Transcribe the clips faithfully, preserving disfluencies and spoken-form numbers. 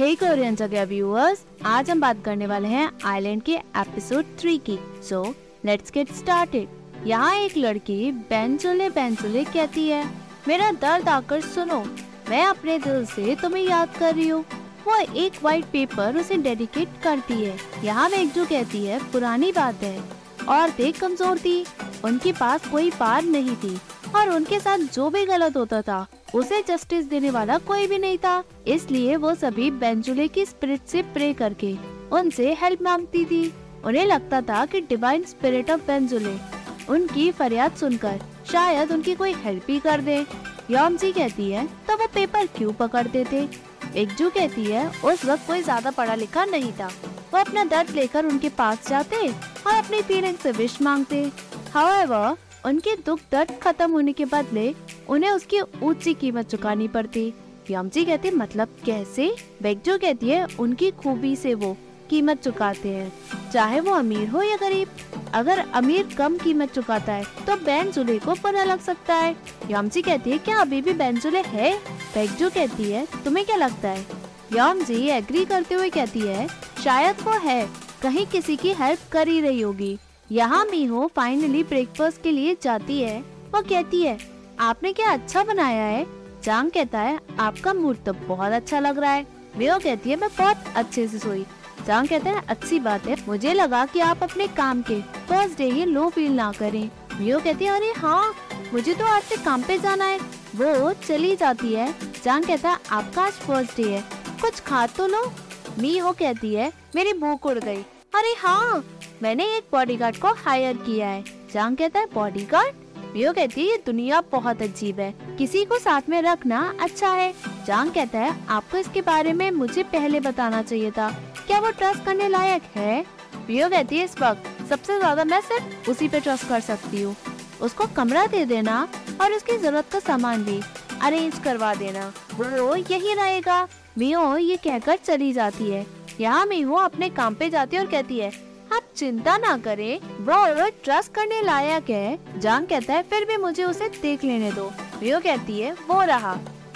हे Korean जगह viewers, आज हम बात करने वाले हैं आइलैंड के एपिसोड थ्री की। So let's get started. यहाँ एक लड़की बेंजुले बेंजुले कहती है, मेरा दर्द आकर सुनो, मैं अपने दिल से तुम्हें याद कर रही हूँ। वो एक वाइट पेपर उसे डेडिकेट करती है। यहाँ मेघजू कहती है, पुरानी बात है, औरतें कमजोर थी, उनके पास कोई पार नहीं थी और उनके साथ जो भी गलत होता था उसे जस्टिस देने वाला कोई भी नहीं था। इसलिए वो सभी बेंजुले की स्पिरिट से प्रे करके उनसे हेल्प मांगती थी। उन्हें लगता था कि डिवाइन स्पिरिट ऑफ बेंजुले उनकी फरियाद सुनकर शायद उनकी कोई हेल्प ही कर दे। योमजी कहती है, तो वो पेपर क्यों पकड़ते थे? एकजू कहती है, उस वक्त कोई ज्यादा पढ़ा लिखा नहीं था, वो अपना दर्द लेकर उनके पास जाते और अपनी फीलिंग से विश मांगते। हाउएवर उनके दुख दर्द खत्म होने के बदले उन्हें उसकी ऊंची कीमत चुकानी पड़ती। योमजी कहती, मतलब कैसे? बेगजो कहती है, उनकी खूबी से वो कीमत चुकाते हैं, चाहे वो अमीर हो या गरीब। अगर अमीर कम कीमत चुकाता है तो बेंजुले को पता लग सकता है। योमजी कहती है, क्या अभी भी बेंजुले है? बेगजो कहती है, तुम्हें क्या लगता है? योमजी एग्री करते हुए कहती है, शायद वो है, कहीं किसी की हेल्प कर ही रही होगी। यहाँ मी हो फाइनली ब्रेकफास्ट के लिए जाती है। वो कहती है, आपने क्या अच्छा बनाया है? जांग कहता है, आपका मूड तो बहुत अच्छा लग रहा है। मी हो कहती है, मैं बहुत अच्छे से सोई। जांग कहता है, अच्छी बात है, मुझे लगा कि आप अपने काम के फर्स्ट डे ये लो फील ना करें। मी हो कहती है, अरे हाँ, मुझे तो आज से काम पे जाना है। वो चली जाती है। जांग कहता है, आपका आज फर्स्ट डे है, कुछ खा तो लो। मी हो कहती है, मेरी भूख उड़ गयी। अरे हाँ, मैंने एक बॉडीगार्ड को हायर किया है। जांग कहता है, बॉडीगार्ड? मियो कहती है, ये दुनिया बहुत अजीब है, किसी को साथ में रखना अच्छा है। जांग कहता है, आपको इसके बारे में मुझे पहले बताना चाहिए था, क्या वो ट्रस्ट करने लायक है? मियो कहती है, इस वक्त सबसे ज्यादा मैं सिर्फ उसी पे ट्रस्ट कर सकती हूँ, उसको कमरा दे देना और उसकी जरूरत का सामान भी अरेंज करवा देना, वो यही रहेगा। मियो ये कहकर चली जाती है। यहाँ मियो अपने काम पे जाती है और कहती है, आप चिंता ना करें, वो ट्रस्ट करने लायक है। जांग कहता है, फिर भी मुझे उसे देख लेने दो। रियो कहती है, वो रहा।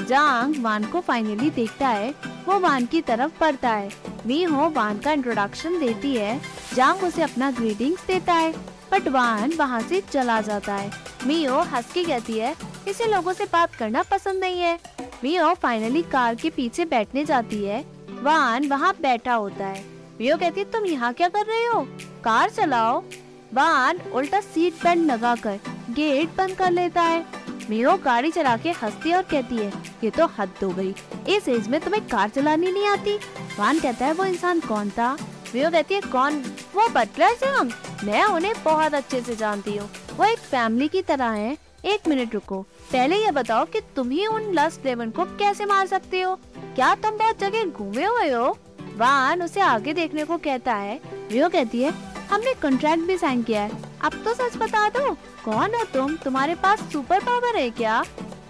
जांग वान को फाइनली देखता है, वो वान की तरफ पढ़ता है। मी हो वान का इंट्रोडक्शन देती है। जांग उसे अपना ग्रीटिंग्स देता है, बट वान वहाँ से चला जाता है। मी हो हंस के कहती है, इसे लोगों से बात करना पसंद नहीं है। मी हो फाइनली कार के पीछे बैठने जाती है। वान वहाँ बैठा होता है। मियो कहती है, तुम यहाँ क्या कर रहे हो, कार चलाओ। वान उल्टा सीट बेल्ट लगा कर गेट बंद कर लेता है। मियो गाड़ी चला के हंसती है और कहती है, ये तो हद हो गई, इस एज में तुम्हें कार चलानी नहीं आती। वान कहता है, वो इंसान कौन था? मियो कहती है, कौन? वो बटलर जांग, मैं उन्हें बहुत अच्छे से जानती हूँ, वो एक फैमिली की तरह है। एक मिनट रुको, पहले ये बताओ कि तुम ही उन लस्ट डेमन को कैसे मार सकते हो? क्या तुम बहुत जगह घूमे हुए हो? वान उसे आगे देखने को कहता है। रियो कहती है, हमने कॉन्ट्रैक्ट भी साइन किया है, अब तो सच बता दो, कौन हो तुम? तुम्हारे पास सुपर पावर है क्या?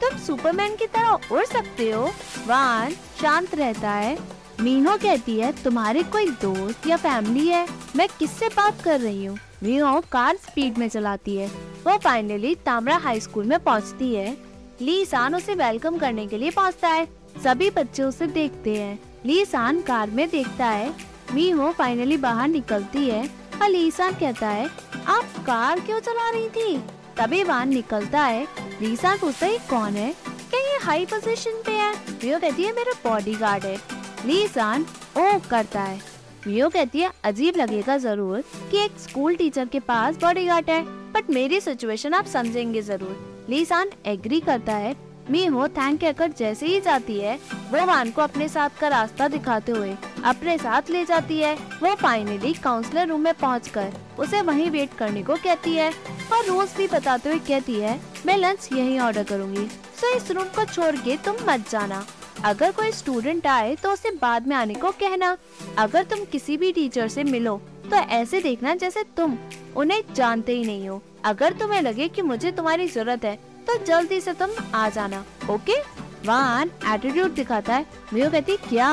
तुम सुपरमैन की तरह उड़ सकते हो? वान शांत रहता है। मीहो कहती है, तुम्हारे कोई दोस्त या फैमिली है? मैं किससे बात कर रही हूँ? मीहो कार स्पीड में चलाती है। वो फाइनली तामरा हाई स्कूल में पहुँचती है। लीसान उसे वेलकम करने के लिए पहुँचता है। सभी बच्चे उसे देखते हैं। लीसान कार में देखता है। मी हो फाइनली बाहर निकलती है और लीसान कहता है, आप कार क्यों चला रही थी? तभी वान निकलता है। लीसान पूछता है, कौन है? क्या ये हाई पोजीशन पे है? मियो कहती है, मेरा बॉडीगार्ड है। लीसान ओ करता है। मियो कहती है, अजीब लगेगा जरूर कि एक स्कूल टीचर के पास बॉडीगार्ड है, बट मेरी सिचुएशन आप समझेंगे जरूर। लीसान एग्री करता है। मी हो थैंक कहकर जैसे ही जाती है, वो वान को अपने साथ का रास्ता दिखाते हुए अपने साथ ले जाती है। वो फाइनली काउंसलर रूम में पहुंचकर उसे वहीं वेट करने को कहती है और रोज भी बताते हुए कहती है, मैं लंच यहीं ऑर्डर करूंगी, सो इस रूम को छोड़ के तुम मत जाना। अगर कोई स्टूडेंट आए तो उसे बाद में आने को कहना। अगर तुम किसी भी टीचर से मिलो तो ऐसे देखना जैसे तुम उन्हें जानते ही नहीं हो। अगर तुम्हें लगे कि मुझे तुम्हारी जरूरत है तो जल्दी से तुम आ जाना, ओके? वान एटीट्यूड दिखाता है। मियो कहती, क्या?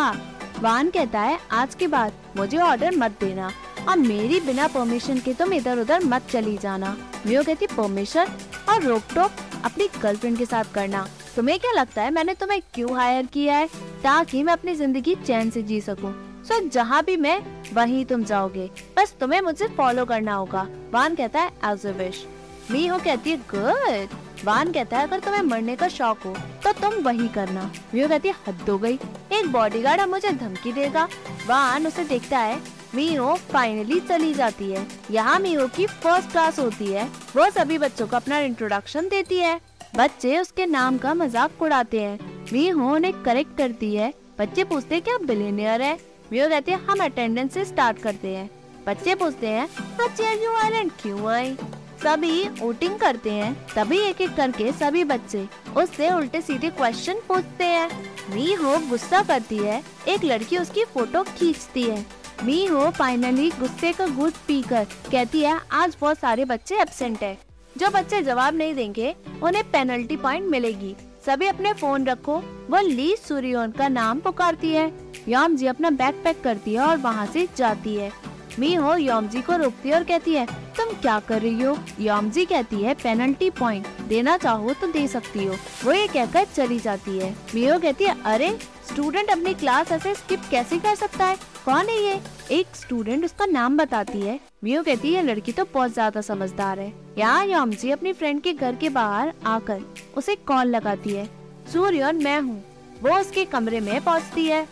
वान कहता है, आज के बाद मुझे ऑर्डर मत देना और मेरी बिना परमिशन के तुम इधर उधर मत चली जाना। मियो कहती, परमिशन और रोक टोक अपनी गर्लफ्रेंड के साथ करना, तुम्हें क्या लगता है मैंने तुम्हें क्यों हायर किया है? ताकि मैं अपनी जिंदगी चैन से जी सकूं। सो जहाँ भी मैं वहीं तुम जाओगे, बस तुम्हें मुझे फॉलो करना होगा। वान कहता है एज अ विश। मी हो कहती है गुड। वान कहता है अगर तुम्हें मरने का शौक हो तो तुम वही करना। मी हो कहती है हद हो गई, एक बॉडीगार्ड अब मुझे धमकी देगा। वान उसे देखता है। मी हो फाइनली चली जाती है। यहाँ मी हो की फर्स्ट क्लास होती है। वो सभी बच्चों को अपना इंट्रोडक्शन देती है। बच्चे उसके नाम का मजाक उड़ाते हैं। मी हो उन्हें करेक्ट करती है। बच्चे पूछते हैं कि आप बिलियनियर है। मी हो कहती है हम अटेंडेंस से स्टार्ट करते हैं। बच्चे पूछते हैं बच्चे यू आइलैंड क्यों आई? सभी वोटिंग करते हैं। तभी एक एक करके सभी बच्चे उससे उल्टे सीधे क्वेश्चन पूछते हैं। मी हो गुस्सा करती है। एक लड़की उसकी फोटो खींचती है। मी हो फाइनली गुस्से का घूंट पीकर कहती है आज बहुत सारे बच्चे एब्सेंट है। जो बच्चे जवाब नहीं देंगे उन्हें पेनल्टी पॉइंट मिलेगी। सभी अपने फोन रखो। वो ली सूर्योन का नाम पुकारती है। योम जी अपना बैग पैक करती है और वहाँ से जाती है। मी हो योम जी को रोकती है और कहती है तुम क्या कर रही हो? योम जी कहती है पेनल्टी पॉइंट देना चाहो तो दे सकती हो। वो ये कहकर चली जाती है। मी हो कहती है अरे स्टूडेंट अपनी क्लास ऐसे स्किप कैसे कर सकता है? कौन है ये? एक स्टूडेंट उसका नाम बताती है। मी हो कहती है लड़की तो बहुत ज्यादा समझदार है। यहाँ योम जी अपनी फ्रेंड के घर के बाहर आकर उसे कॉल लगाती है। सूर्योन मैं हूँ। वो उसके कमरे में पहुँचती है।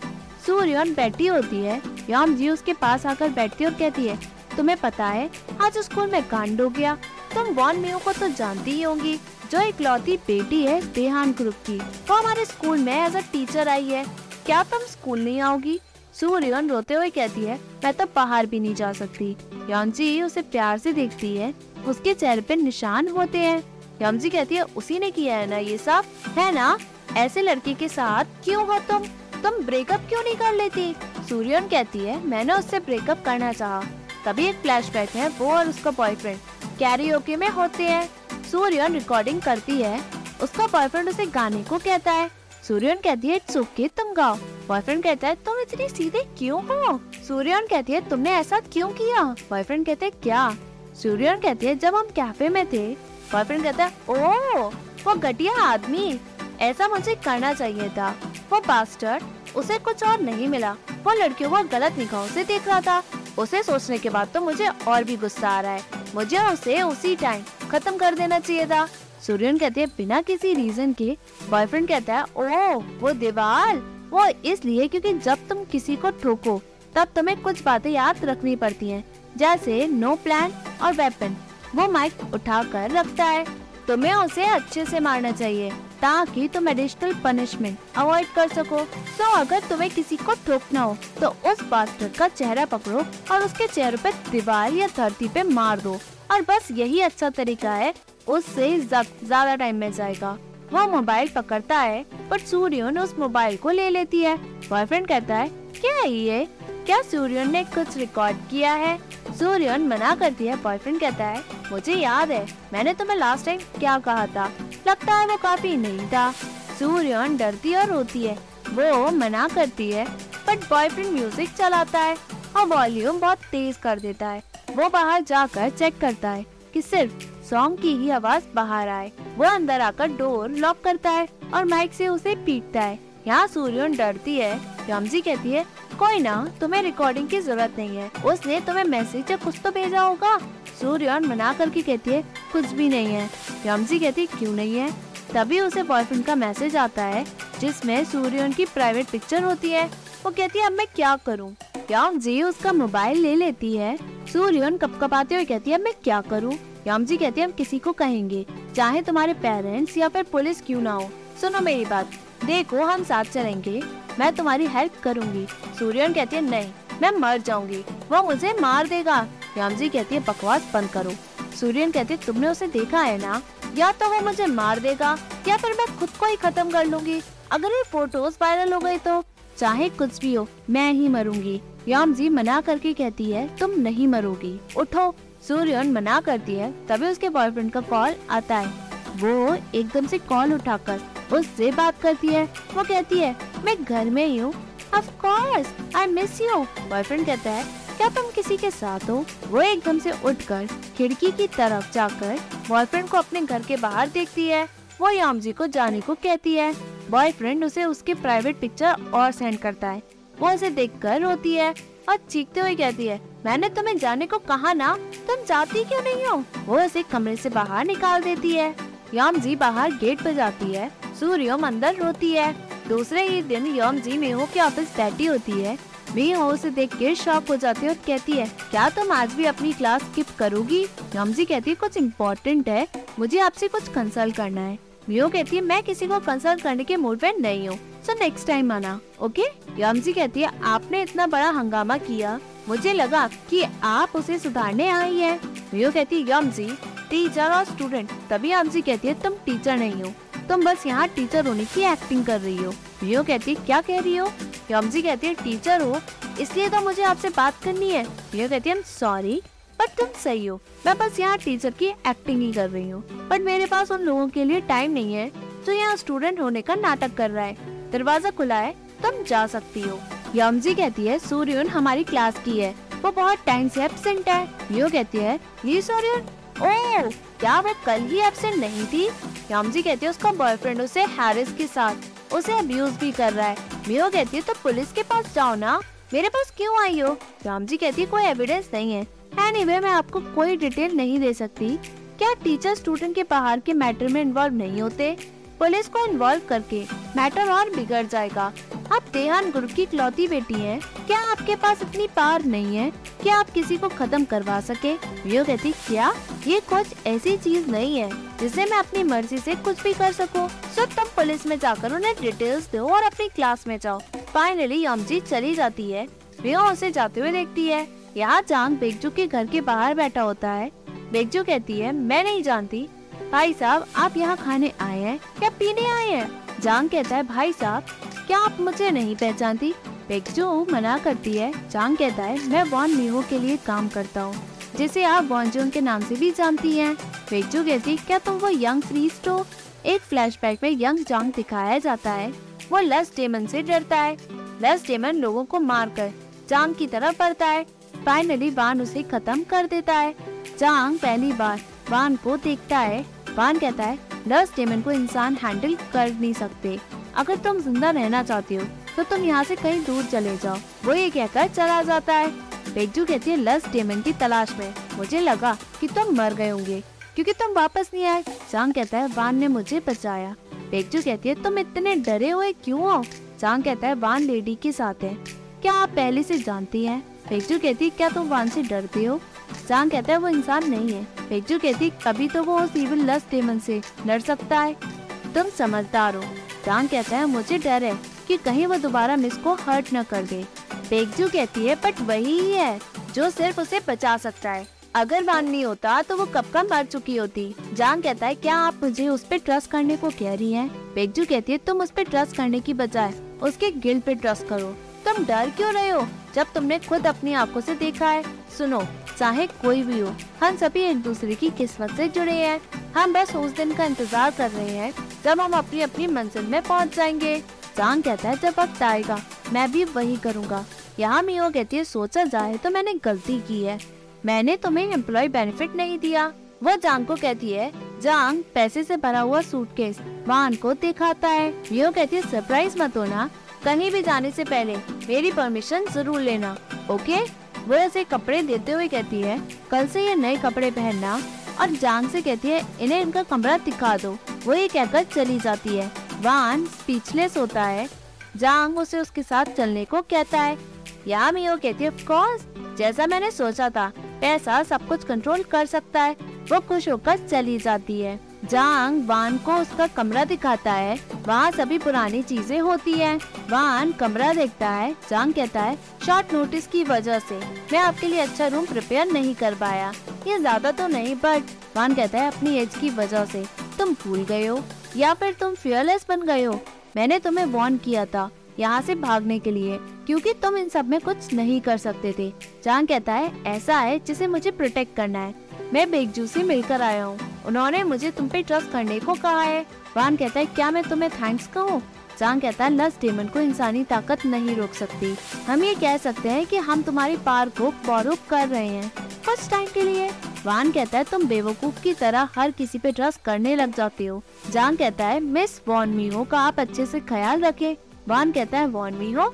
सूर्योन बैठी होती है। योम जी उसके पास आकर बैठती है और कहती है तुम्हें पता है आज स्कूल में कांड हो गया। तुम वॉन मी हो को तो जानती ही होंगी, जो इकलौती बेटी है देहान ग्रुप की। वो हमारे स्कूल में एज अ टीचर आई है। क्या तुम स्कूल नहीं आओगी? सूर्योन रोते हुए कहती है मैं तो बाहर भी नहीं जा सकती। योम जी उसे प्यार से देखती है। उसके चेहरे पे निशान होते हैं। योम जी कहती है उसी ने किया है ना ये सब, है ना? ऐसे लड़की के साथ क्यों हो तुम? तुम ब्रेकअप क्यों नहीं कर लेती? सूर्योन कहती है मैंने उससे ब्रेकअप करना चाहा। तभी एक फ्लैशबैक है। वो और उसका बॉयफ्रेंड कैरियोके में होते हैं। सूर्योन रिकॉर्डिंग करती है। उसका बॉयफ्रेंड उसे गाने को कहता है। सूर्योन कहती है इट्स ओके तुम गाओ। बॉयफ्रेंड कहता है तुम इतनी सीधे क्यों हो? सूर्योन कहती है तुमने ऐसा क्यों किया? बॉयफ्रेंड कहते है क्या? सूर्योन कहती है जब हम कैफे में थे। बॉयफ्रेंड कहता है ओह वो घटिया आदमी, ऐसा मुझे करना चाहिए था। वो बास्टर्ड, उसे कुछ और नहीं मिला। वो लड़कियों को गलत निगाहों से देख रहा था। उसे सोचने के बाद तो मुझे और भी गुस्सा आ रहा है। मुझे उसे उसी टाइम खत्म कर देना चाहिए था। सूर्यन कहते हैं बिना किसी रीजन के। बॉयफ्रेंड कहता है ओह वो दीवार, वो इसलिए क्योंकि जब तुम किसी को ठोको तब तुम्हें कुछ बातें याद रखनी पड़ती हैं, जैसे नो प्लान और वेपन। वो माइक उठा कर रखता है। तुम्हें उसे अच्छे से मारना चाहिए ताकि तुम एडिशनल पनिशमेंट अवॉइड कर सको। तो अगर तुम्हें किसी को ठोकना हो तो उस बास्टर का चेहरा पकड़ो और उसके चेहरे पे दीवार या धरती पे मार दो, और बस यही अच्छा तरीका है। उससे ज्यादा टाइम में जाएगा। वो मोबाइल पकड़ता है पर सूर्योन उस मोबाइल को ले लेती है। बॉयफ्रेंड कहता है क्या ये, क्या सूर्योन ने कुछ रिकॉर्ड किया है? सूर्योन मना करती है। बॉयफ्रेंड कहता है मुझे याद है मैंने तुम्हें लास्ट टाइम क्या कहा था, लगता है वो काफी नहीं था। सूर्योन डरती और रोती है। वो मना करती है बट बॉयफ्रेंड म्यूजिक चलाता है और वॉल्यूम बहुत तेज कर देता है। वो बाहर जाकर चेक करता है कि सिर्फ सॉन्ग की ही आवाज बाहर आए। वो अंदर आकर डोर लॉक करता है और माइक से उसे पीटता है। यहाँ सूर्योन डरती है। योम जी कहती है कोई ना, तुम्हें रिकॉर्डिंग की जरूरत नहीं है। उसने तुम्हें मैसेज या कुछ तो भेजा होगा। सूर्योन मना करके कहती है कुछ भी नहीं है। योम जी कहती है क्यों नहीं है? तभी उसे बॉयफ्रेंड का मैसेज आता है जिसमें सूर्योन की प्राइवेट पिक्चर होती है। वो कहती है अब मैं क्या करूं? योम जी उसका मोबाइल ले लेती है। सूर्योन कपकपाते हुए कहती है मैं क्या करूं? योम जी कहती है हम किसी को कहेंगे, चाहे तुम्हारे पेरेंट्स या फिर पुलिस क्यों ना हो। सुनो मेरी बात, देखो हम साथ चलेंगे, मैं तुम्हारी हेल्प करूंगी। सूर्योन कहती है नहीं, मैं मर जाऊंगी, वो मुझे मार देगा। योम जी कहती है बकवास बंद करो। सूर्योन कहती है तुमने उसे देखा है ना, या तो वो मुझे मार देगा या फिर मैं खुद को ही खत्म कर लूंगी। अगर ये फोटोज वायरल हो गई तो चाहे कुछ भी हो मैं ही मरूंगी। योम जी मना करके कहती है तुम नहीं मरोगी, उठो। सूर्योन मना करती है। तभी उसके बॉयफ्रेंड का कॉल आता है। वो एकदम से कॉल उठाकर उससे बात करती है। वो कहती है मैं घर में ही हूँ। Of course I miss you. Boyfriend कहता है क्या तुम किसी के साथ हो? वो एकदम से उठकर खिड़की की तरफ जाकर बॉयफ्रेंड को अपने घर के बाहर देखती है। वो योम जी को जाने को कहती है। बॉयफ्रेंड उसे उसकी प्राइवेट पिक्चर और सेंड करता है। वो उसे देखकर रोती है और चीखते हुए कहती है, मैंने तुम्हें जाने को कहा ना, तुम जाती क्यों नहीं हो। वो उसे कमरे से बाहर निकाल देती है। योमजी बाहर गेट पर जाती है, सूर्यम अंदर रोती है। दूसरे ही दिन योमजी मी हो के ऑफिस बैठी होती है। मी हो उसे देख के शॉक हो जाती है और कहती है, क्या तुम आज भी अपनी क्लास स्किप करोगी। योमजी कहती है, कुछ इम्पोर्टेंट है, मुझे आपसे कुछ कंसल्ट करना है। मी हो कहती है, मैं किसी को कंसल्ट करने के मूड में नहीं हूँ, सो नेक्स्ट टाइम आना, ओके। योमजी कहती है, आपने इतना बड़ा हंगामा किया, मुझे लगा कि आप उसे सुधारने आई है। मी हो कहती है, योमजी टीचर और स्टूडेंट। तभी योमजी कहती है, तुम टीचर नहीं हो, तुम बस यहाँ टीचर होने की एक्टिंग कर रही हो। मी हो कहती है, क्या कह रही हो। योमजी कहती है, टीचर हो इसलिए तो मुझे आपसे बात करनी है। मी हो कहती है, सॉरी बट तुम सही हो, मैं बस यहाँ टीचर की एक्टिंग ही कर रही हूँ, बट मेरे पास उन लोगों के लिए टाइम नहीं है जो यहाँ स्टूडेंट होने का नाटक कर रहा है। दरवाजा खुला है, तुम जा सकती हो। योमजी कहती है, सूर्यन हमारी क्लास की है, वो बहुत टाइम से एब्सेंट है। मी हो कहती है, ये सूर्यन, ओह क्या वो कल ही एब्सेंट नहीं थी। योमजी कहती है, उसका बॉयफ्रेंड उसे हैरिस के साथ उसे अब्यूज भी कर रहा है। मी हो कहती है, तो पुलिस के पास जाओ ना, मेरे पास क्यों आई हो। योमजी कहती है, कोई एविडेंस नहीं है, एनीवे मैं आपको कोई डिटेल नहीं दे सकती। क्या टीचर स्टूडेंट के बाहर के मैटर में इन्वॉल्व नहीं होते, पुलिस को इन्वॉल्व करके मैटर और बिगड़ जाएगा। आप देहान ग्रुप की इकलौती बेटी हैं, क्या आपके पास इतनी पावर नहीं है कि आप किसी को खत्म करवा सके। मी हो कहती, क्या ये कुछ ऐसी चीज नहीं है जिससे मैं अपनी मर्जी से कुछ भी कर सकूं, सो तुम पुलिस में जाकर उन्हें डिटेल्स दो और अपनी क्लास में जाओ। फाइनली योमजी चली जाती है। मी हो उसे जाते हुए देखती है। यहाँ चांग बेगजू के घर के बाहर बैठा होता है। बेगजू कहती है, मैं नहीं जानती भाई साहब आप यहाँ खाने आए हैं या पीने आए हैं। जांग कहता है, भाई साहब क्या आप मुझे नहीं पहचानती। बेगजू मना करती है। जांग कहता है, मैं वॉन मी हो के लिए काम करता हूँ, जिसे आप वॉन जोंग के नाम से भी जानती हैं। बेगजू कहती, क्या तुम वो यंग प्रीस्ट हो। एक फ्लैशबैक में यंग जांग दिखाया जाता है, वो लस डेमन से डरता है। लस डेमन लोगों को मार कर जांग की तरफ बढ़ता है। फाइनली वान उसे खत्म कर देता है। जांग पहली बार वान को देखता है। वान कहता है, लस डेमन को इंसान हैंडल कर नहीं सकते, अगर तुम जिंदा रहना चाहती हो तो तुम यहाँ से कहीं दूर चले जाओ। वो ये कहकर चला जाता है। बेगजू कहती है, लस डेमन की तलाश में मुझे लगा कि तुम मर गए होंगे क्योंकि तुम वापस नहीं आए। जांग कहता है, वान ने मुझे बचाया। बेगजू कहती है, तुम इतने डरे हुए क्यों हो। जांग कहता है, वान लेडी के साथ है, क्या आप पहले से जानती है। बेगजू कहती है, क्या तुम वान से डरती हो। जांग कहता है, वो इंसान नहीं है। बेगजू कहती, कभी तो वो उस इविल लस डेमन से लड़ सकता है, तुम समझदार हो। जांग कहता है, मुझे डर है कि कहीं वो दोबारा मिस को हर्ट न कर दे। बेगजू कहती है, बट वही ही है जो सिर्फ उसे बचा सकता है, अगर वान नहीं होता तो वो कब का मर चुकी होती। जांग कहता है, क्या आप मुझे उस पर ट्रस्ट करने को कह रही है। बेगजू कहती है, तुम उस पर ट्रस्ट करने की बजाय उसके गिल्ड पे ट्रस्ट करो, तुम डर क्यों रहे हो जब तुमने खुद अपनी आंखों से देखा है। सुनो चाहे कोई भी हो, हम सभी एक दूसरे की किस्मत से जुड़े हैं, हम बस उस दिन का इंतजार कर रहे हैं जब हम अपनी अपनी मंजिल में पहुंच जाएंगे। जांग कहता है, जब वक्त आएगा मैं भी वही करूंगा। यहाँ मी हो कहती है, सोचा जाए तो मैंने गलती की है, मैंने तुम्हें एम्प्लॉय बेनिफिट नहीं दिया। वो जांग को कहती है। जांग पैसे से भरा हुआ सूटकेस वान को दिखाता है। मी हो कहती है, सरप्राइज मत होना, कहीं भी जाने से पहले मेरी परमिशन जरूर लेना, ओके। वो ऐसे कपड़े देते हुए कहती है, कल से ये नए कपड़े पहनना, और जांग से कहती है, इन्हें इनका कमरा दिखा दो। वो ये कहकर चली जाती है। वान स्पीचलेस होता है। जांग उसे उसके साथ चलने को कहता है। या मी हो कहती है, ऑफ कोर्स, जैसा मैंने सोचा था, पैसा सब कुछ कंट्रोल कर सकता है। वो खुश होकर चली जाती है। जांग वान को उसका कमरा दिखाता है, वहाँ सभी पुरानी चीजें होती है। वान कमरा देखता है। जांग कहता है, शॉर्ट नोटिस की वजह से मैं आपके लिए अच्छा रूम प्रिपेयर नहीं कर पाया, ये ज्यादा तो नहीं, बट। वान कहता है, अपनी एज की वजह से तुम भूल गए हो या फिर तुम फियरलेस बन गए हो, मैंने तुम्हें वार्न किया था यहाँ से भागने के लिए क्योंकि तुम इन सब में कुछ नहीं कर सकते थे। जांग कहता है, ऐसा है जिसे मुझे प्रोटेक्ट करना है, मैं बेगजू से मिलकर आया हूँ, उन्होंने मुझे तुम पे ट्रस्ट करने को कहा है। वान कहता है, क्या मैं तुम्हें थैंक्स कहूँ। जांग कहता है, लस डेमन को इंसानी ताकत नहीं रोक सकती, हम ये कह सकते हैं कि हम तुम्हारी पार को बोरो कर रहे हैं कुछ टाइम के लिए। वान कहता है तुम बेवकूफ की तरह हर किसी पे ट्रस्ट करने लग जाते हो। जान कहता है मिस वॉन मी हो का आप अच्छे से ख्याल रखें। वान कहता है वॉन मी हो,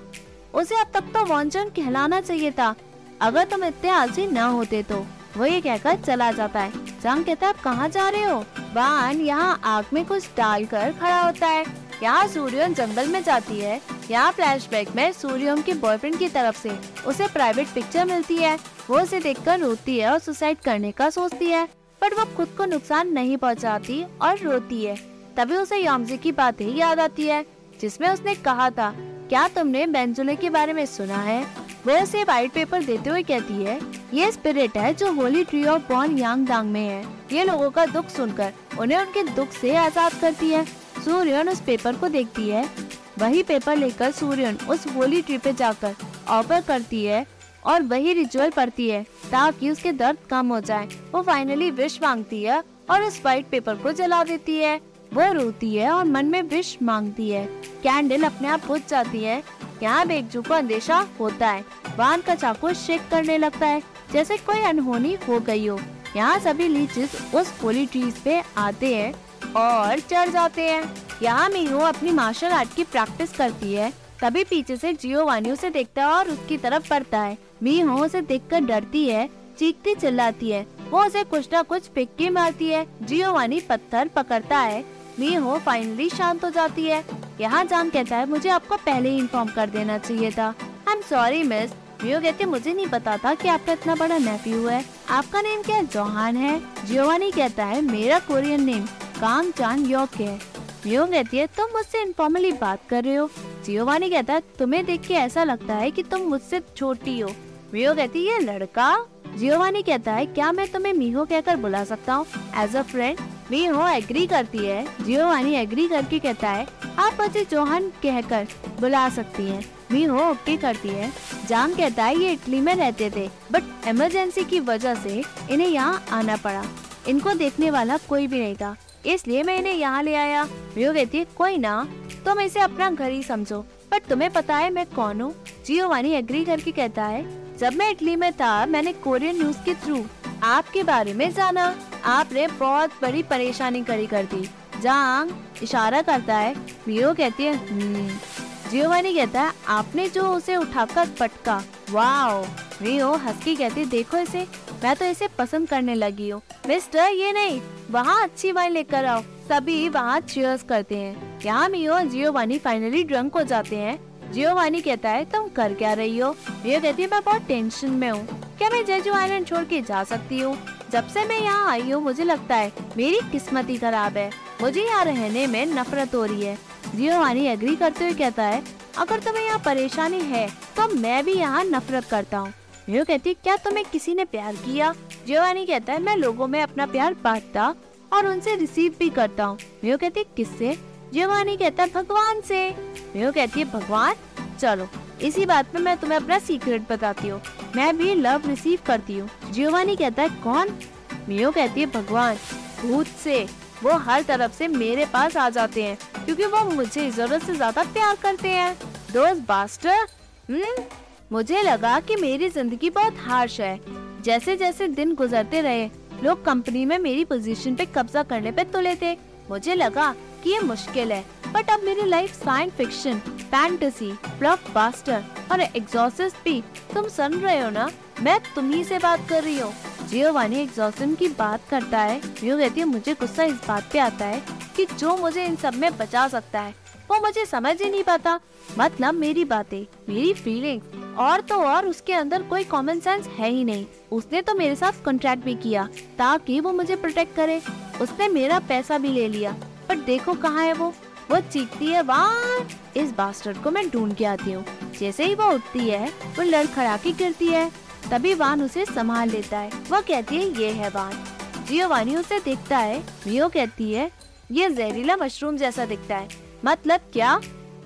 उसे अब तक तो वॉनचन कहलाना चाहिए था अगर तुम इतने आलसी न होते तो। वो ये कहकर चला जाता है। जान कहता है आप कहाँ जा रहे हो? वान यहाँ आग में कुछ डाल कर खड़ा होता है। यहाँ सूर्यों जंगल में जाती है। यहाँ फ्लैशबैक में सूर्यों के बॉयफ्रेंड की तरफ से उसे प्राइवेट पिक्चर मिलती है। वो उसे देखकर रोती है और सुसाइड करने का सोचती है, पर वो खुद को नुकसान नहीं पहुँचाती और रोती है। तभी उसे योमजी की बातें याद आती है जिसमें उसने कहा था क्या तुमने बेंजुले के बारे में सुना है। वो उसे वाइट पेपर देते हुए कहती है ये स्पिरिट है जो होली ट्री ऑफ पुंगयांग डांग में है। ये लोगों का दुख सुनकर उन्हें उनके दुख से आजाद करती है। सूर्यन उस पेपर को देखती है। वही पेपर लेकर सूर्यन उस होली ट्री पे जाकर ऑफर करती है और वही रिचुअल पढ़ती है ताकि उसके दर्द कम हो जाए। वो फाइनली विश मांगती है और उस वाइट पेपर को जला देती है। वो रोती है और मन में विश मांगती है। कैंडल अपने आप बुझ जाती है। यहाँ बेकजू को अंदेशा होता है। वान का चाकू शेक करने लगता है जैसे कोई अनहोनी हो गई हो। यहाँ सभी लीचेस उस होली ट्रीज पे आते हैं और चढ़ जाते हैं। यहाँ मिहो अपनी मार्शल आर्ट की प्रैक्टिस करती है। तभी पीछे से जियोवानी उसे देखता है और उसकी तरफ पड़ता है। मिहो उसे देखकर डरती है, चीखती चिल्लाती है। वो उसे कुछ न कुछ फिक्की मारती है। जियोवानी पत्थर पकड़ता है। मिहो फाइनली शांत हो जाती है। यहाँ जान कहता है मुझे आपको पहले ही इन्फॉर्म कर देना चाहिए था। I am sorry miss. मियो कहती है मुझे नहीं पता था कि आपका इतना बड़ा नेफ्यू है। आपका नेम क्या जोहान है? जियोवानी कहता है मेरा कोरियन नेम कांग चान योक है। मियो कहती है तुम मुझसे इनफॉर्मली बात कर रहे हो। जियोवानी कहता है तुम्हें देख के ऐसा लगता है कि तुम मुझसे छोटी हो। मियो कहती है ये लड़का। जियोवानी कहता है क्या मैं तुम्हें मिहो कहकर बुला सकता हूँ as a friend? Miho agree करती है। जियोवानी एग्री करके कहता है आप मुझे जोहान कहकर बुला सकती हैं। मिहो ओके करती है। जान कहता है ये इटली में रहते थे बट इमरजेंसी की वजह से इन्हें यहाँ आना पड़ा। इनको देखने वाला कोई भी नहीं था इसलिए मैं इन्हें यहाँ ले आया। मिहो कहती है कोई ना, तुम इसे अपना घर ही समझो, बट तुम्हें पता है मैं कौन हूँ? जियोवानी एग्री करके कहता है जब मैं इटली में था मैंने कोरियन न्यूज के थ्रू आपके बारे में जाना। आपने बहुत बड़ी परेशानी खड़ी कर दी। जांग इशारा करता है। मियो कहती है जियोवानी कहता है आपने जो उसे उठाकर पटका, वाओ। मियो हंस के कहती देखो इसे, मैं तो इसे पसंद करने लगी हूँ। मिस्टर ये नहीं, वहाँ अच्छी वाइन लेकर आओ। सभी वहाँ चीयर्स करते हैं। यहाँ मियो और जियोवानी फाइनली ड्रंक हो जाते हैं। जियोवानी कहता है तुम कर क्या रही हो? मियो कहती है मैं बहुत टेंशन में हूँ। क्या मैं जेजू आइलैंड छोड़ के जा सकती हूँ? जब से मैं यहाँ आई हूँ मुझे लगता है मेरी किस्मत ही खराब है। मुझे यहाँ रहने में नफरत हो रही है। जियोवानी एग्री करते हुए कहता है अगर तुम्हें यहाँ परेशानी है तो मैं भी यहाँ नफरत करता हूँ। मियो कहती है क्या तुम्हें किसी ने प्यार किया? जियोवानी कहता है मैं लोगों में अपना प्यार बांटता और उनसे रिसीव भी करता हूँ। मियो कहती है किससे? जियोवानी कहता है भगवान से। मियो कहती है भगवान? चलो इसी बात में मैं तुम्हें अपना सीक्रेट बताती हूँ, मैं भी लव रिसीव करती हूँ। जियोवानी कहता है कौन? मियो कहती है भगवान, भूत से। वो हर तरफ से मेरे पास आ जाते हैं क्योंकि वो मुझे जरूरत से ज्यादा प्यार करते हैं। दोस्त बास्टर, हम्म, मुझे लगा कि मेरी जिंदगी बहुत हार्श है। जैसे जैसे दिन गुजरते रहे लोग कंपनी में मेरी पोजीशन पे कब्जा करने पे तुले थे। मुझे लगा कि ये मुश्किल है, बट अब मेरी life science fiction, fantasy, blockbuster और एग्जॉस्ट भी। तुम सुन रहे हो ना, मैं तुम्ही से बात कर रही हूँ। जियोवानी एग्जॉस्टन की बात करता है। मियो कहती है मुझे गुस्सा इस बात पे आता है कि जो मुझे इन सब में बचा सकता है वो मुझे समझ ही नहीं पाता। मतलब मेरी बातें, मेरी फीलिंग्स, और तो और उसके अंदर कोई कॉमन सेंस है ही नहीं। उसने तो मेरे साथ कॉन्ट्रैक्ट भी किया ताकि वो मुझे प्रोटेक्ट करे। उसने मेरा पैसा भी ले लिया, पर देखो कहाँ है वो। वो चीखती है वाह, इस बास्टर्ड को मैं ढूंढ के आती हूँ। जैसे ही वो उठती है वो लड़खड़ा के गिरती है। तभी वान उसे संभाल लेता है। वो कहती है ये है वान। जियोवानी उसे देखता है। मियो कहती है ये जहरीला मशरूम जैसा दिखता है। मतलब क्या?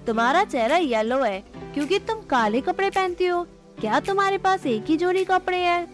तुम्हारा चेहरा येलो है क्योंकि तुम काले कपड़े पहनती हो। क्या तुम्हारे पास एक ही जोड़ी कपड़े हैं?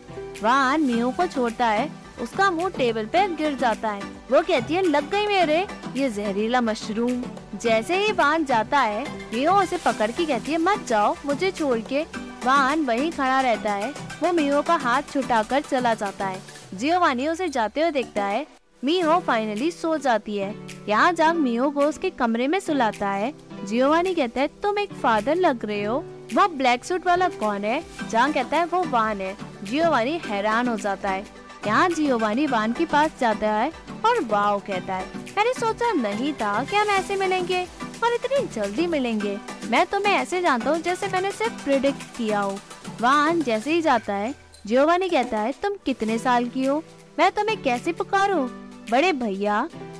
वान मियो को छोड़ता है। उसका मुंह टेबल पे गिर जाता है। वो कहती है लग गई मेरे, ये जहरीला मशरूम। जैसे ही वान जाता है मियो उसे पकड़ के कहती है मत जाओ मुझे छोड़ के। वान वहीं खड़ा रहता है। वो मियो का हाथ छुटाकर चला जाता है। जियोवानी उसे जाते हुए देखता है। मी हो फाइनली सो जाती है। यहाँ जाग मी हो को उसके कमरे में सुलाता है। जियोवानी कहता है तुम एक फादर लग रहे हो। वह ब्लैक सूट वाला कौन है? जांग कहता है वो वान है। जियोवानी हैरान हो जाता है। यहाँ जियोवानी वान के पास जाता है और वाओ कहता है मैंने सोचा नहीं था कि हम ऐसे मिलेंगे और इतनी जल्दी मिलेंगे। मैं तुम्हें ऐसे जानता हूँ जैसे मैंने सिर्फ प्रिडिक्ट किया हो। वान जैसे ही जाता है जियोवानी कहता है तुम कितने साल की हो? मैं तुम्हें कैसे पुकारूं? बड़े भैया,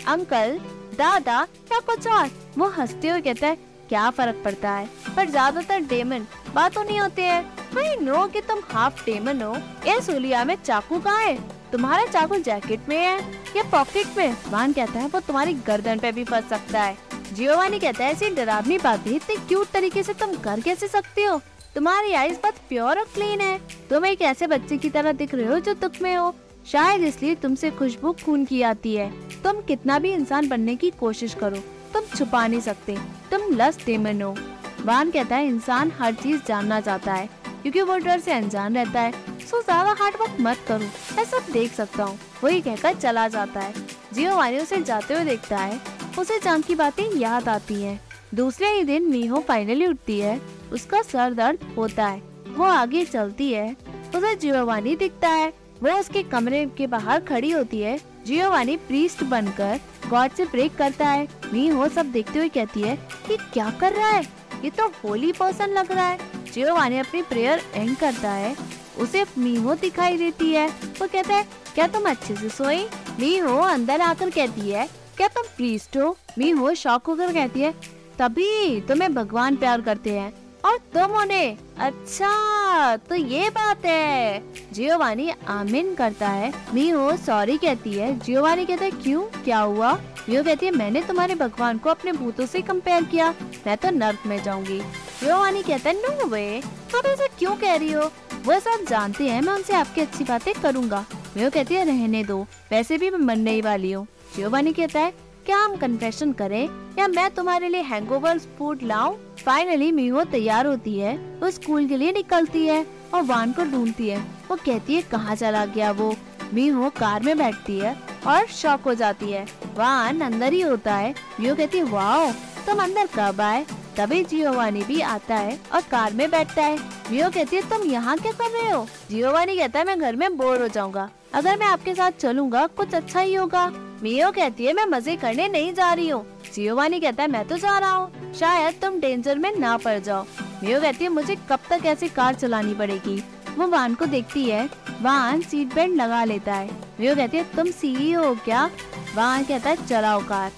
अंकल, दादा या कुछ और? वो हंसते हुए कहता है क्या फर्क पड़ता है, पर ज्यादातर डेमन बातों नहीं होते हैं। वही नो कि तुम हाफ डेमन हो। इस हुलिया में चाकू कहाँ है? तुम्हारा चाकू जैकेट में है या पॉकेट में? वान कहता है वो तुम्हारी गर्दन पे भी फंस सकता है। जियोवानी कहता है ऐसी डरावनी बात है इतने क्यूट तरीके से तुम कर कैसे सकती हो? तुम्हारी आईज बहुत प्योर और क्लीन है। तुम एक ऐसे बच्चे की तरह दिख रहे हो जो दुख में हो। शायद इसलिए तुमसे खुशबू खून की आती है। तुम कितना भी इंसान बनने की कोशिश करो तुम छुपा नहीं सकते। तुम लस्ट डेमन हो। वान कहता है इंसान हर चीज जानना चाहता है क्योंकि वो डर से अनजान रहता है। सो ज्यादा हार्ड वर्क मत करो, मैं सब देख सकता हूँ। वही कहकर चला जाता है। जियोवानी उसे जाते हुए देखता है। उसे जांग की बातें याद आती है। दूसरे ही दिन मी हो फाइनली उठती है। उसका सर दर्द होता है। वो आगे चलती है। उसे जियोवानी दिखता है। वो उसके कमरे के बाहर खड़ी होती है। जियोवानी प्रीस्ट बनकर गॉड से ब्रेक करता है। मी हो सब देखते हुए कहती है कि क्या कर रहा है, ये तो होली पर्सन लग रहा है। जियोवानी अपनी प्रेयर एंड करता है। उसे मी हो दिखाई देती है। वो कहता है क्या तुम अच्छे से सोई? मी हो अंदर आकर कहती है क्या तुम प्रीस्ट हो? मी हो शॉक होकर कहती है तभी तुम्हें भगवान प्यार करते हैं और तुम उन्हें। अच्छा तो ये बात है। जियोवानी आमीन करता है। मी हो सॉरी कहती है। जियोवानी कहता है क्यों, क्या हुआ? मी हो कहती है मैंने तुम्हारे भगवान को अपने भूतों से कंपेयर किया, मैं तो नर्क में जाऊंगी। जियोवानी कहता है नो वे, तुम ऐसा क्यों कह रही हो? वो सब जानते हैं मैं उनसे आपकी अच्छी बातें करूंगा। मी हो कहती है रहने दो, वैसे भी मैं मरने ही वाली हूँ। जियोवानी कहता है क्या हम कन्फेशन करें या मैं तुम्हारे लिए हैंगओवर फूड लाऊं? फाइनली मी हो तैयार होती है। वो स्कूल के लिए निकलती है और वान को ढूंढती है। वो कहती है कहाँ चला गया वो? मी हो कार में बैठती है और शॉक हो जाती है। वान अंदर ही होता है। मी हो कहती है वाओ तुम अंदर कब आए? तभी जियोवानी भी आता है और कार में बैठता है। मी हो कहती है तुम यहाँ क्या कर रहे हो? जियोवानी कहता है मैं घर में बोर हो जाऊंगा, अगर मैं आपके साथ चलूंगा कुछ अच्छा ही होगा। मी हो कहती है मैं मजे करने नहीं जा रही हूँ। जियोवानी कहता है मैं तो जा रहा हूँ, शायद तुम डेंजर में ना पड़ जाओ। मी हो कहती है मुझे कब तक ऐसी कार चलानी पड़ेगी? वो वान को देखती है। वान सीट बेल्ट लगा लेता है। मी हो कहती है तुम सीईओ हो क्या? वान कहता है चलाओ कार।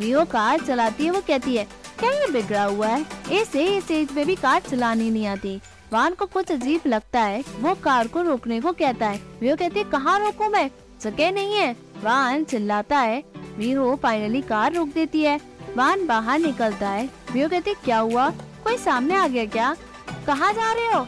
मी हो कार चलाती है। वो कहती है क्या ये बिगड़ा हुआ है? ऐसे इस एज में भी कार चलानी नहीं आती। वान को कुछ अजीब लगता है। वो कार को रोकने को कहता है। मी हो कहती है कहाँ रोकूं मैं, जगह नहीं है। वान चिल्लाता है। मी हो फाइनली कार रोक देती है। वान बाहर निकलता है। मी हो कहती है क्या हुआ, कोई सामने आ गया क्या? कहाँ जा रहे हो?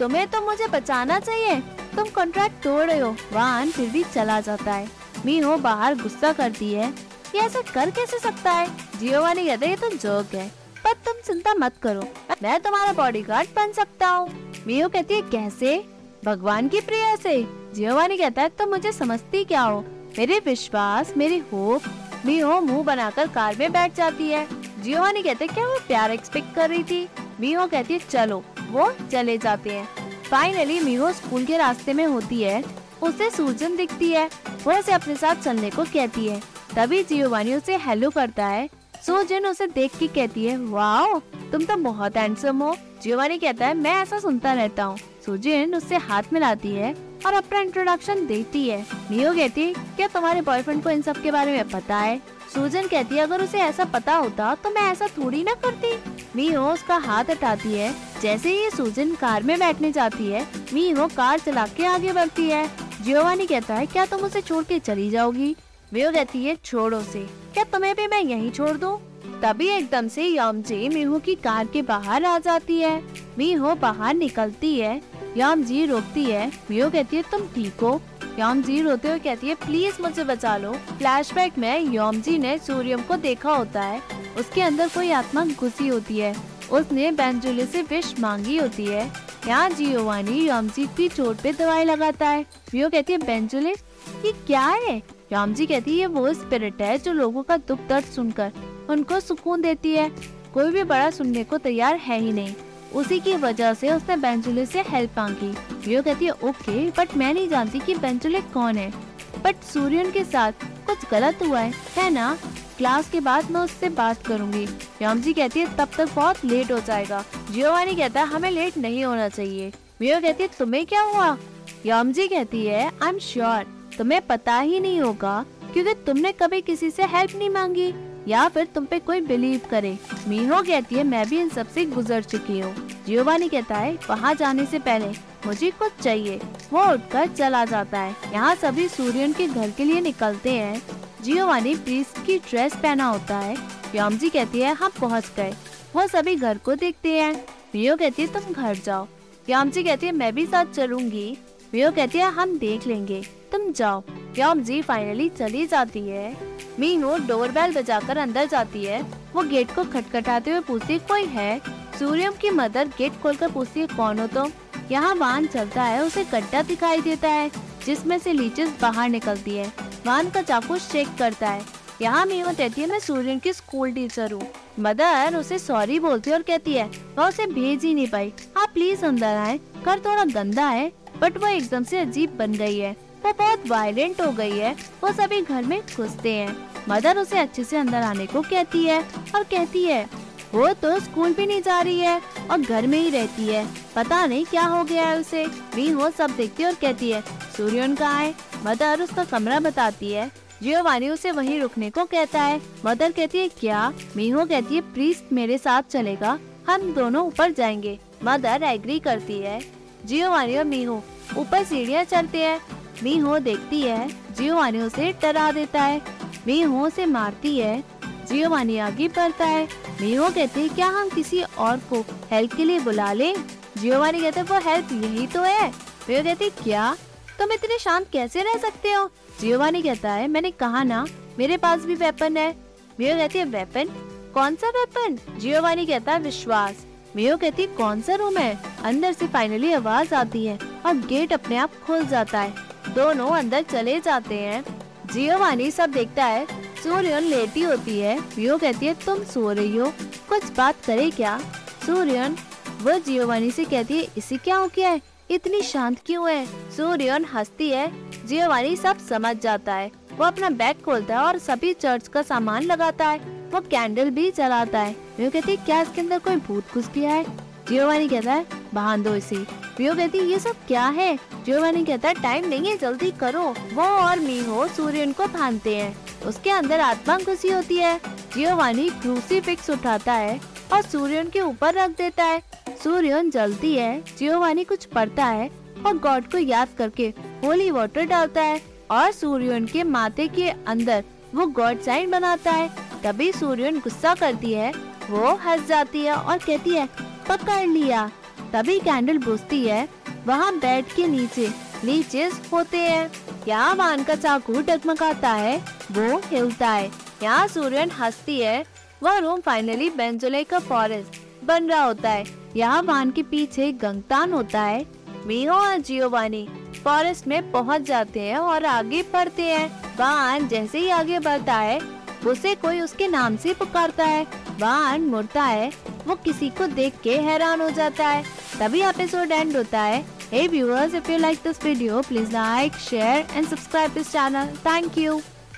तुम्हें तो मुझे बचाना चाहिए, तुम कॉन्ट्रैक्ट तोड़ रहे हो। वान फिर भी चला जाता है। मी हो बाहर गुस्सा करती है, ये ऐसा कर कैसे सकता है? जियोवानी कहता है ये तो जोक है, पर तुम चिंता मत करो, मैं तुम्हारा बॉडीगार्ड बन सकता हूँ। मी हो कहती है कैसे? भगवान की प्रेयर से। जियोवानी कहता है तुम मुझे समझती क्या हो, मेरे विश्वास, मेरी होप। मी हो मुंह बनाकर कार में बैठ जाती है। जियोवानी कहते हैं क्या वो प्यार एक्सपेक्ट कर रही थी? मी हो कहती है चलो। वो चले जाते हैं। फाइनली मी हो स्कूल के रास्ते में होती है। उसे सूजन दिखती है। वो उसे अपने साथ चलने को कहती है। तभी जियोवानी उसे हेलो करता है। सूजन उसे देख के कहती है वाओ तुम तो बहुत हैंडसम हो। जियोवानी कहता है मैं ऐसा सुनता रहता हूँ। सूजन उससे हाथ मिलाती है और अपना इंट्रोडक्शन देती है। मी हो कहती है क्या तुम्हारे बॉयफ्रेंड को इन सब के बारे में पता है? सूजन कहती है अगर उसे ऐसा पता होता तो मैं ऐसा थोड़ी ना करती। मी हो उसका हाथ हटाती है। जैसे ही सूजन कार में बैठने जाती है, मी हो कार चला के आगे बढ़ती है। जियोवानी कहता है क्या तुम उसे छोड़ के चली जाओगी? मी हो कहती है छोड़ो उसे, क्या तुम्हें भी मैं यहीं छोड़ दूं? तभी एकदम से योमजी मी हो की कार के बाहर आ जाती है। मी हो बाहर निकलती है। योमजी रोकती है। मी हो कहती है तुम ठीक हो? योमजी रोते हुए कहती है प्लीज मुझे बचा लो। फ्लैशबैक में योमजी ने सूर्यम को देखा होता है। उसके अंदर कोई आत्मा घुसी होती है। उसने बेंजुली से विश मांगी होती है। यहाँ जियोवानी योमजी की चोट पे दवाई लगाता है। मी हो कहती है बेंजुली ये क्या है? राम जी कहती है ये वो स्पिरिट है जो लोगों का दुख दर्द सुनकर उनको सुकून देती है। कोई भी बड़ा सुनने को तैयार है ही नहीं। उसी की वजह से उसने बेंजुली से हेल्प मांगी। यो कहती है ओके, बट मैं नहीं जानती कि बेंजुली कौन है, बट सूर्यन के साथ कुछ गलत हुआ है, है ना? क्लास के बाद मैं उससे बात करूंगी। राम जी कहती है तब तक बहुत लेट हो जाएगा। जियोवानी कहता है हमें लेट नहीं होना चाहिए। मियो कहती है तुम्हें क्या हुआ? राम जी कहती है आई एम श्योर तुम्हें पता ही नहीं होगा क्योंकि तुमने कभी किसी से हेल्प नहीं मांगी या फिर तुम पे कोई बिलीव करे। मीहो कहती है मैं भी इन सब से गुजर चुकी हूँ। जियोवानी कहता है वहाँ जाने से पहले मुझे कुछ चाहिए। वो उठकर चला जाता है। यहाँ सभी सूर्यन के घर के लिए निकलते हैं। जियोवानी प्रीस्ट की ड्रेस पहना होता है। राम जी कहती है हम पहुँच गए। वो सभी घर को देखते हैं। मीहो कहती है तुम घर जाओ। राम जी कहती है मैं भी साथ चलूंगी। मीहो कहती है हम देख लेंगे, तुम जाओ। राम जी फाइनली चली जाती है। मीहो डोरबेल बजाकर अंदर जाती है। वो गेट को खटखटाते हुए पूछती है कोई है? सूर्यम की मदर गेट खोलकर पूछती है कौन हो तुम? यहाँ वान चलता है। उसे गड्ढा दिखाई देता है जिसमें से लीचेस बाहर निकलती है। वान का चाकू शेक करता है। यहाँ मीहो कहती है मैं सूर्यम की स्कूल टीचर हूँ। मदर उसे सॉरी बोलती है और कहती है वह उसे भेज ही नहीं पाई। आप प्लीज अंदर आए। घर थोड़ा गंदा है बट वो एकदम से अजीब बन गई है। वो बहुत वायलेंट हो गई है। वो सभी घर में घुसते हैं। मदर उसे अच्छे से अंदर आने को कहती है और कहती है वो तो स्कूल भी नहीं जा रही है और घर में ही रहती है, पता नहीं क्या हो गया है उसे। मीहो सब देखती है और कहती है सूर्यन कहाँ है? मदर उसका कमरा बताती है। जियोवानी उसे वहीं रुकने को कहता है। मदर कहती है क्या? मीहो कहती है प्रीस्ट मेरे साथ चलेगा, हम दोनों ऊपर जाएंगे। मदर एग्री करती है। जियोवानी और मीहो ऊपर सीढ़ियाँ चढ़ते हैं। मीहो देखती है जियोवानी उसे डरा देता है। मीहो उसे मारती है। जियोवानी आगे बढ़ता है। मीहो कहती है क्या हम किसी और को हेल्प के लिए बुला ले? जियोवानी कहते है वो हेल्प यही तो है। मीहो कहती क्या तुम इतने शांत कैसे रह सकते हो? जियोवानी कहता है मैंने कहा ना मेरे पास भी वेपन है। मीहो कहती है वेपन? कौन सा वेपन? जियोवानी कहता है विश्वास। मीहो कहती है कौन सा रूम है? अंदर से फाइनली आवाज आती है और गेट अपने आप खुल जाता है। दोनों अंदर चले जाते हैं। जियोवानी सब देखता है। सूर्यन लेटी होती है। मीहो कहती है तुम सो रही हो, कुछ बात करे क्या? सूर्यन वो जियोवानी से कहती है इसे क्या हो गया है, इतनी शांत क्यों है? सूर्यन हंसती है। जियोवानी सब समझ जाता है। वो अपना बैग खोलता है और सभी चर्च का सामान लगाता है। वो कैंडल भी जलाता है। मीहो कहती है क्या इसके अंदर कोई भूत घुस गया है? जियोवानी कहता है बांध दो इसे। मीहो कहती है ये सब क्या है? जियोवानी कहता है टाइम नहीं है, जल्दी करो। वो और मीहो सूर्यन को बांधते हैं। उसके अंदर आत्मा घुसी होती है। जियोवानी क्रूसीफिक्स उठाता है और सूर्यन के ऊपर रख देता है। सूर्यन जलती है। जियोवानी कुछ पढ़ता है और गॉड को याद करके होली वाटर डालता है और सूर्यन के माथे के अंदर वो गॉड साइन बनाता है। तभी सूर्यन गुस्सा करती है। वो हंस जाती है और कहती है पकड़ लिया। तभी कैंडल बुझती है। वहाँ बेड के नीचे लीचेस होते हैं। यहाँ वान का चाकू डगमगाता है। वो हिलता है। यहाँ सूर्यन हंसती है। वह रूम फाइनली बेंजुले का फॉरेस्ट बन रहा होता है। यहाँ वान के पीछे गंगतान होता है। मीहो और जियोवानी फॉरेस्ट में पहुँच जाते हैं और आगे बढ़ते हैं। वान जैसे ही आगे बढ़ता है उसे कोई उसके नाम से पुकारता है। वान मुड़ता है। वो किसी को देख के हैरान हो जाता है। तभी एपिसोड एंड होता है। Hey viewers, if you like this video, please like, share and subscribe this channel. Thank you.